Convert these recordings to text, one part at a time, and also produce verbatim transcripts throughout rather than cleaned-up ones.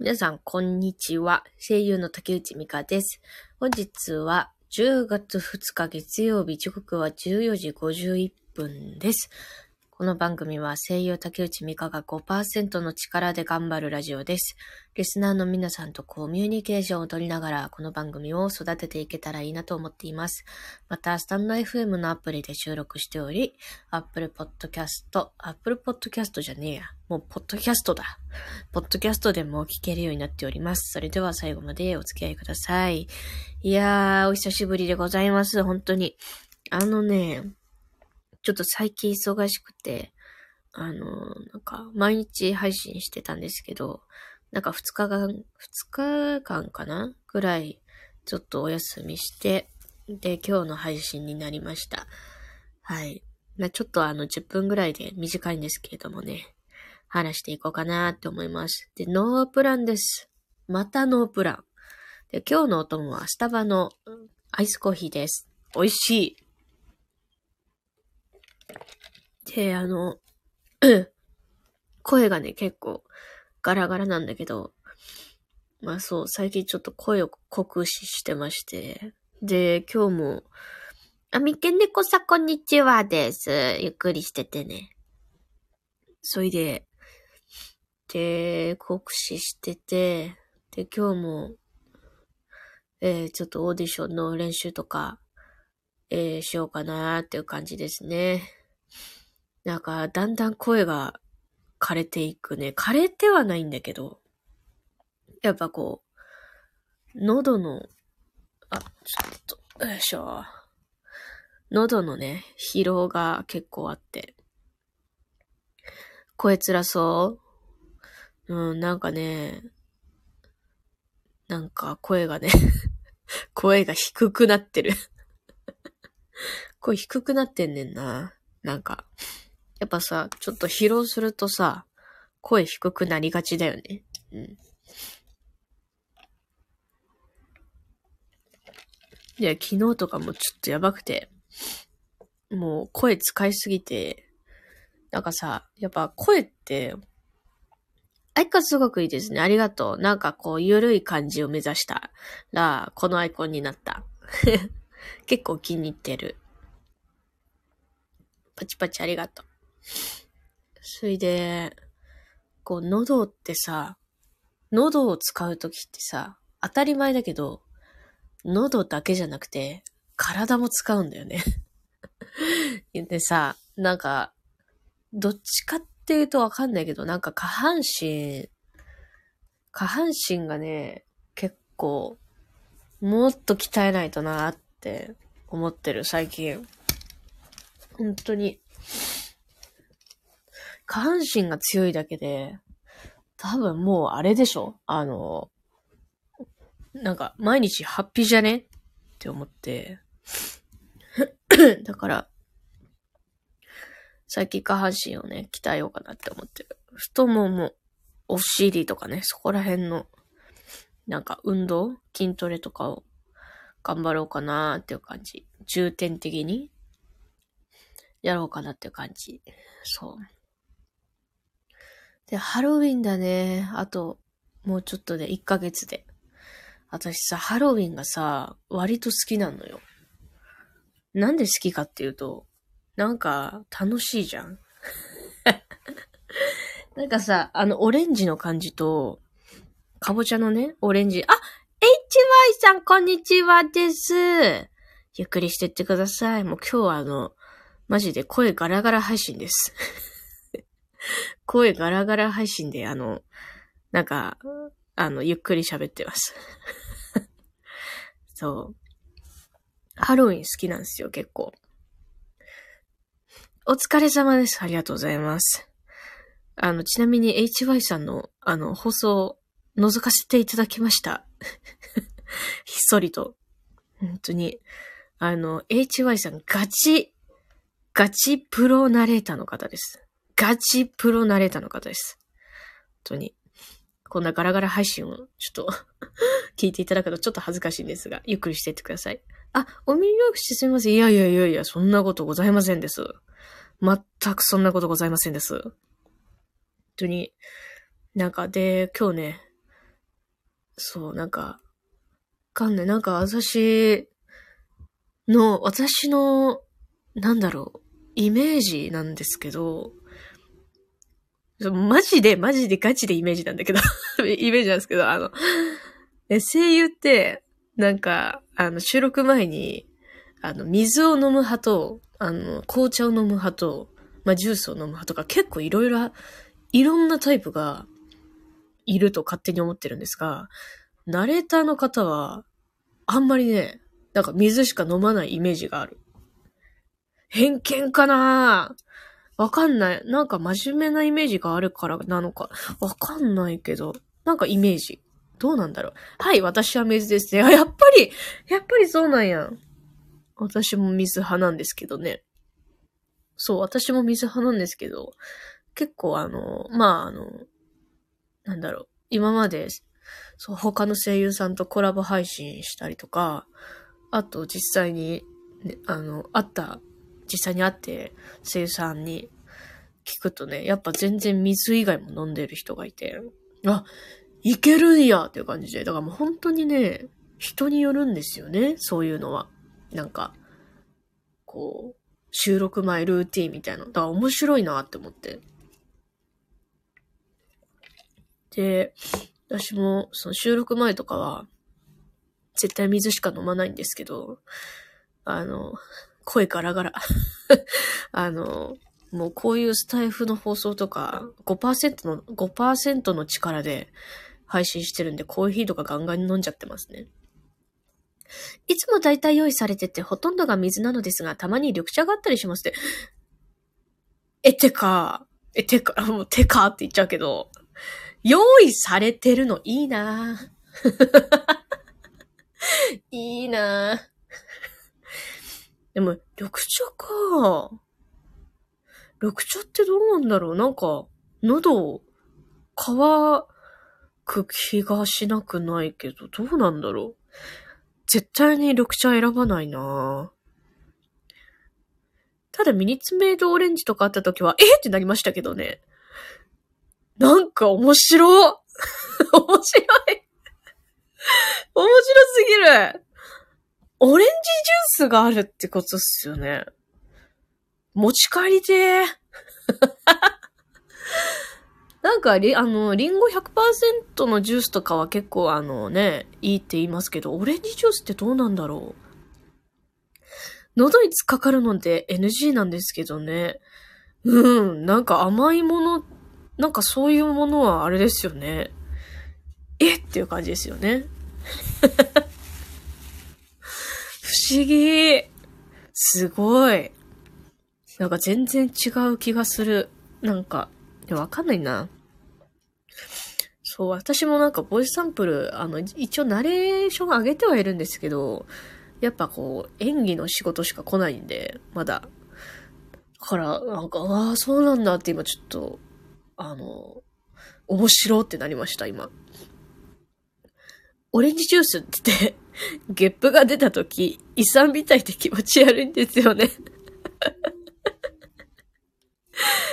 皆さん、こんにちは。声優の竹内美香です。本日はじゅうがつふつか月曜日、時刻はじゅうよじごじゅういっぷんです。この番組は声優竹内美香が ごパーセント の力で頑張るラジオです。リスナーの皆さんとコミュニケーションを取りながらこの番組を育てていけたらいいなと思っています。また、スタンド エフエム のアプリで収録しており、Apple Podcast、Apple Podcast じゃねえや。もう、ポッドキャストだ。ポッドキャストでも聞けるようになっております。それでは最後までお付き合いください。いやー、お久しぶりでございます。本当に。あのね、ちょっと最近忙しくて、あの、なんか、毎日配信してたんですけど、なんかふつかかん、ふつかかんかなぐらい、ちょっとお休みして、で、今日の配信になりました。はい。な、ちょっとあの、じゅっぷんぐらいで短いんですけれどもね、話していこうかなって思います。で、ノープランです。またノープラン。で、今日のお供はスタバのアイスコーヒーです。美味しい。で、あの、声がね、結構ガラガラなんだけど、まあそう、最近ちょっと声を酷使してまして、で、今日も、あみけねこさこんにちはです。ゆっくりしててね。そいで、で、酷使してて、で、今日も、えー、ちょっとオーディションの練習とか、えー、しようかなーっていう感じですね。なんか、だんだん声が枯れていくね。枯れてはないんだけど、やっぱこう、喉の、あ、ちょっと、よいしょ。喉のね、疲労が結構あって、声辛そう。うん、なんかね、なんか声がね、声が低くなってる。声低くなってんねんな。なんか、やっぱさ、ちょっと疲労するとさ、声低くなりがちだよね。うん。いや、昨日とかもちょっとやばくて、もう声使いすぎて、なんかさ、やっぱ声って、アイコンすごくいいですね。ありがとう。なんかこう、ゆるい感じを目指したら、このアイコンになった。結構気に入ってる。パチパチありがとう。それで、こう、喉ってさ、喉を使うときってさ、当たり前だけど、喉だけじゃなくて、体も使うんだよね。でさ、なんか、どっちかっていうとわかんないけど、なんか下半身、下半身がね、結構、もっと鍛えないとなーって思ってる、最近。本当に、下半身が強いだけで、多分もうあれでしょ？あの、なんか毎日ハッピーじゃね？って思って。だから、最近下半身をね、鍛えようかなって思ってる。太もも、お尻とかね、そこら辺の、なんか運動？筋トレとかを頑張ろうかなーっていう感じ。重点的に。やろうかなって感じ。そう。で、ハロウィンだね。あと、もうちょっとで、いっかげつで。私さ、ハロウィンがさ、割と好きなのよ。なんで好きかっていうと、なんか、楽しいじゃん。なんかさ、あの、オレンジの感じと、かぼちゃのね、オレンジ。あ、エイチワイ さん、こんにちはです。ゆっくりしてってください。もう今日はあの、マジで声ガラガラ配信です。声ガラガラ配信で、あの、なんか、あの、ゆっくり喋ってます。そう。ハロウィン好きなんですよ、結構。お疲れ様です。ありがとうございます。あの、ちなみに エイチワイ さんの、あの、放送、覗かせていただきました。ひっそりと。本当に。あの、エイチワイ さんガチ、ガチプロナレーターの方です。ガチプロナレーターの方です。本当に。こんなガラガラ配信をちょっと聞いていただくとちょっと恥ずかしいんですが、ゆっくりしていってください。あ、お耳をしてすみません。いやいやいやいや、そんなことございませんです。全くそんなことございませんです。本当に。なんかで、今日ね、そう、なんか、かんない。なんか私の、私の、なんだろう、イメージなんですけど、マジで、マジでガチでイメージなんだけど、イメージなんですけど、あの、声優って、なんか、あの、収録前に、あの、水を飲む派と、あの、紅茶を飲む派と、まあ、ジュースを飲む派とか、結構いろいろ、いろんなタイプがいると勝手に思ってるんですが、ナレーターの方は、あんまりね、なんか水しか飲まないイメージがある。偏見かなぁ。わかんない。なんか真面目なイメージがあるからなのか。わかんないけど。なんかイメージ。どうなんだろう。はい、私は水ですね。あ、やっぱり、やっぱりそうなんやん。私も水派なんですけどね。そう、私も水派なんですけど、結構あの、まあ、あの、なんだろう。今まで、そう、他の声優さんとコラボ配信したりとか、あと実際に、ね、あの、会った、実際に会って声優さんに聞くとね、やっぱ全然水以外も飲んでる人がいて、あ、いけるんやっていう感じで、だからもう本当にね、人によるんですよね、そういうのは。なんか、こう、収録前ルーティーンみたいな。だから面白いなって思って。で、私もその収録前とかは、絶対水しか飲まないんですけど、あの、声ガラガラ。あの、もうこういうスタイフの放送とか、ごパーセント の、ごパーセント の力で配信してるんで、コーヒーとかガンガン飲んじゃってますね。いつもだいたい用意されてて、ほとんどが水なのですが、たまに緑茶があったりしますね。え、てか、え、てか、もうてかって言っちゃうけど、用意されてるのいいなぁ。いいなぁ。でも、緑茶か。緑茶ってどうなんだろう？なんか、喉、乾く気がしなくないけど、どうなんだろう？絶対に緑茶選ばないなぁ。ただ、ミニツメイドオレンジとかあった時は、えー、ってなりましたけどね。なんか面白。面白い。面白すぎる。オレンジジュースがあるってことっすよね。持ち帰りてー。なんかリ、あの、リンゴ ひゃくパーセント のジュースとかは結構あのね、いいって言いますけど、オレンジジュースってどうなんだろう。喉に突っかかるので エヌジー なんですけどね。うん、なんか甘いもの、なんかそういうものはあれですよね。えっていう感じですよね。不思議。すごい。なんか全然違う気がする。なんか、いや、わかんないな。そう、私もなんかボイスサンプル、あの、一応ナレーション上げてはいるんですけど、やっぱこう、演技の仕事しか来ないんで、まだ。だから、なんか、ああ、そうなんだって今ちょっと、あの、面白ってなりました、今。オレンジジュースって言って、ゲップが出たとき、胃酸みたいで気持ち悪いんですよね。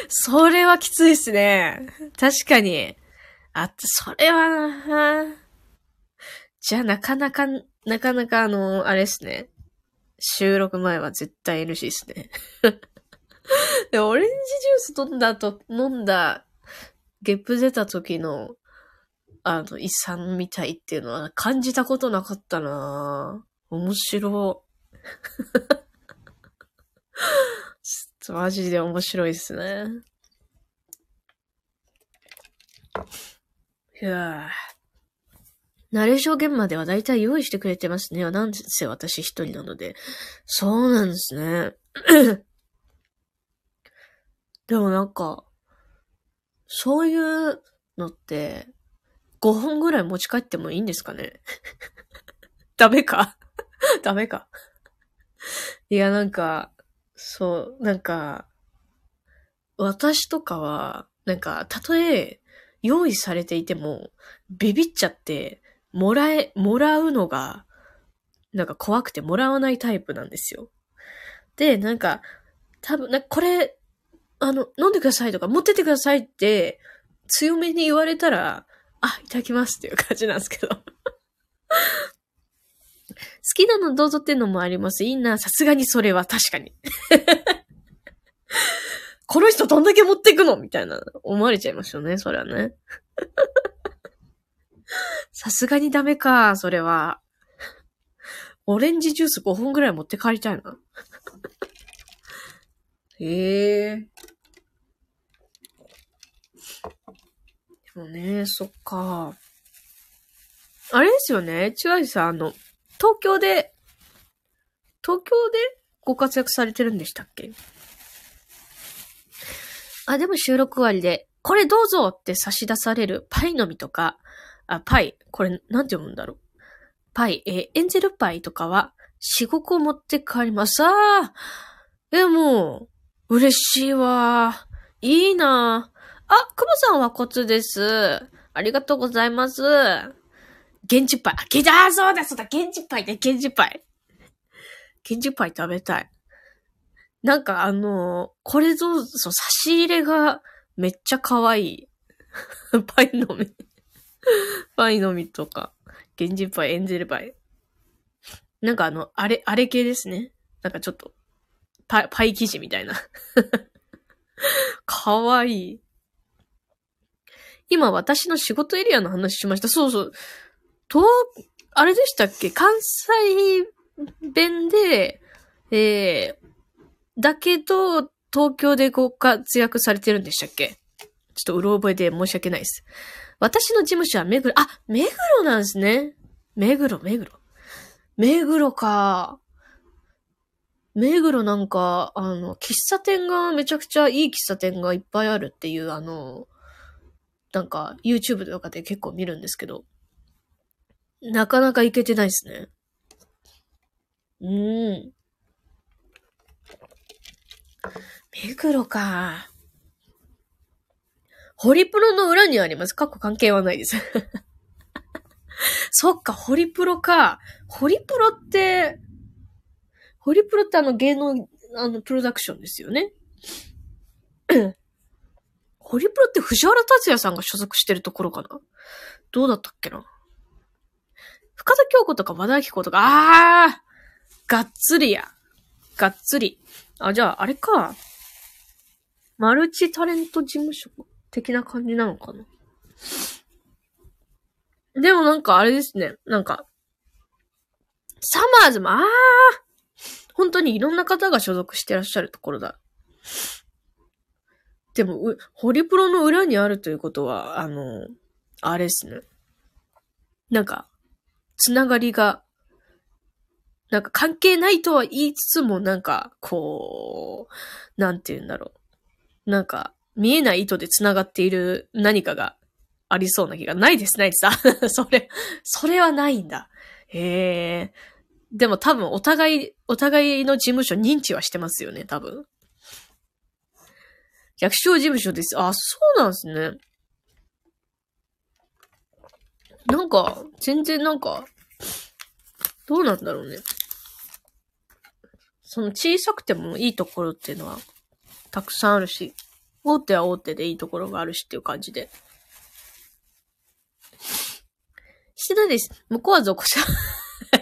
それはきついっすね。確かに。あ、それはな。じゃあなかなか、なかなかあの、あれっすね。収録前は絶対 エヌジー っすね。で、オレンジジュース飲んだと、飲んだ、ゲップ出た時の、あの、遺産みたいっていうのは感じたことなかったなぁ。面白。ちょっとマジで面白いっすね。いやぁ。ナレーション現場ではだいたい用意してくれてますね。なんせ私一人なので。そうなんですね。でもなんか、そういうのって、ごほんぐらい持ち帰ってもいいんですかねダメかダメかいや、なんか、そう、なんか、私とかは、なんか、たとえ用意されていても、ビビっちゃって、もらえ、もらうのが、なんか怖くてもらわないタイプなんですよ。で、なんか、多分、なんかこれ、あの、飲んでくださいとか、持ってってくださいって、強めに言われたら、あ、いただきますっていう感じなんですけど。好きなのどうぞってのもあります。いいな、さすがにそれは確かに。この人どんだけ持ってくのみたいな思われちゃいますよね、それはね。さすがにダメか、それは。オレンジジュースごほんぐらい持って帰りたいな。へえ。でもね、そっか。あれですよね、ちがいさん、あの、東京で、東京でご活躍されてるんでしたっけ？あ、でも収録終わりで、これどうぞって差し出されるパイの実とか、あ、パイ、これなんて読むんだろう。パイ、えー、エンゼルパイとかは、四五個持って帰ります。あー、え、もう、嬉しいわ。いいな。あ、くまさんはコツです。ありがとうございます。現地パイ。あ、現地、あ、そうだそうだ、現地パイね、現地パイ。現地パイ食べたい。なんかあのー、これぞ、そう、差し入れがめっちゃ可愛い。パイの実。パイの実とか、原人パイ、エンゼルパイ。なんかあの、あれ、あれ系ですね。なんかちょっと、パ、パイ生地みたいな。かわいい。今私の仕事エリアの話しました。そうそう。と、あれでしたっけ？関西弁で、えー、だけど、東京でご活躍されてるんでしたっけ？ちょっとうろ覚えで申し訳ないです。私の事務所は目黒、あ、目黒なんですね。目黒、目黒。目黒か。目黒なんか、あの、喫茶店がめちゃくちゃいい喫茶店がいっぱいあるっていう、あの、なんか YouTube とかで結構見るんですけど、なかなか行けてないですね。うーん。目黒か。ホリプロの裏にあります。過去関係はないです。そっか、ホリプロか。ホリプロって、ホリプロってあの芸能、あの、プロダクションですよね。ホリプロって藤原達也さんが所属してるところかな。どうだったっけな。深田恭子とか和田明子とか、あー！がっつりや。がっつり。あ、じゃあ、あれか。マルチタレント事務所的な感じなのかな。でもなんかあれですね。なんか、サマーズも、あー、本当にいろんな方が所属してらっしゃるところだ。でも、う、ホリプロの裏にあるということは、あの、あれですね。なんか、つながりが、なんか関係ないとは言いつつも、なんか、こう、なんて言うんだろう。なんか、見えない糸で繋がっている何かがありそうな気が。ないです、ないです。あ、それ、それはないんだ。へえ。でも多分お互い、お互いの事務所認知はしてますよね、多分。役所事務所です。あ、そうなんですね。なんか、全然なんか、どうなんだろうね。その小さくてもいいところっていうのはたくさんあるし。大手は大手でいいところがあるしっていう感じで。してないです。向こうはぞこしゃ。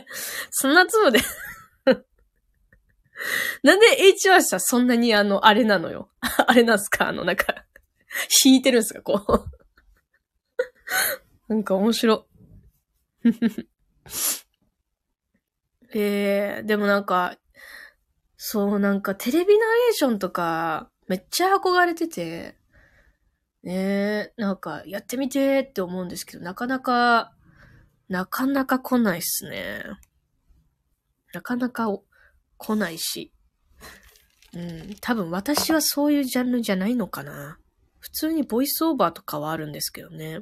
そんなつもで。なんで エイチアール さんそんなにあの、あれなのよ。あれなんすか、あの、なんか、引いてるんすか、こう。なんか面白。えー、でもなんか、そう、なんかテレビナレーションとか、めっちゃ憧れてて、ねえ、なんかやってみてって思うんですけど、なかなか、なかなか来ないっすね。なかなか来ないし。うん、多分私はそういうジャンルじゃないのかな。普通にボイスオーバーとかはあるんですけどね。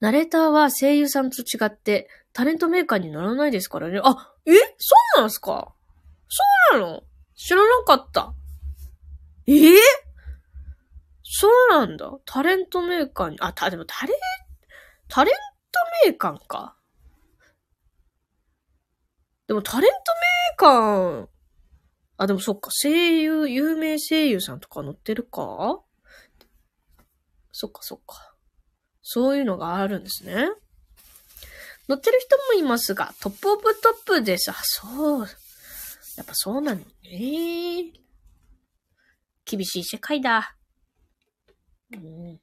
ナレーターは声優さんと違って、タレントメーカーにならないですからね。あ、え？そうなんすか？そうなの？知らなかった。えぇ、ー、そうなんだ。タレントメーカーに、あ、た、でもタレ、タレントメーカーか。でもタレントメーカー、あ、でもそっか、声優、有名声優さんとか載ってるか？そっかそっか。そういうのがあるんですね。乗ってる人もいますが、トップオブトップです。あ、そう。やっぱそうなのね。厳しい世界だ。うん。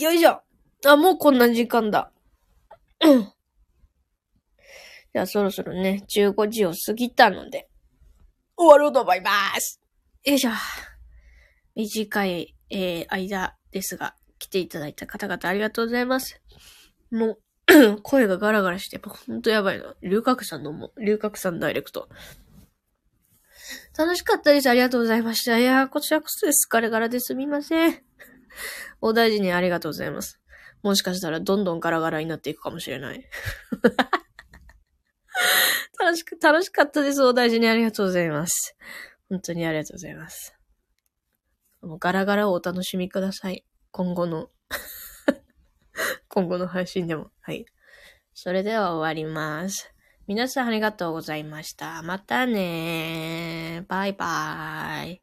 よいしょ。あ、もうこんな時間だ。じゃあそろそろね、じゅうごじを過ぎたので、終わろうと思います。よいしょ。短い、えー、間ですが、来ていただいた方々ありがとうございます。もう、声がガラガラして、ほんとやばいな。龍角さんのも、龍角さんダイレクト。楽しかったです。ありがとうございました。いやー、こちらこそです。ガラガラですみません。お大事にありがとうございます。もしかしたらどんどんガラガラになっていくかもしれない。楽しく、楽しかったです。お大事にありがとうございます。本当にありがとうございます。もうガラガラをお楽しみください。今後の、今後の配信でも。はい。それでは終わります。皆さんありがとうございました。またねー。バイバーイ。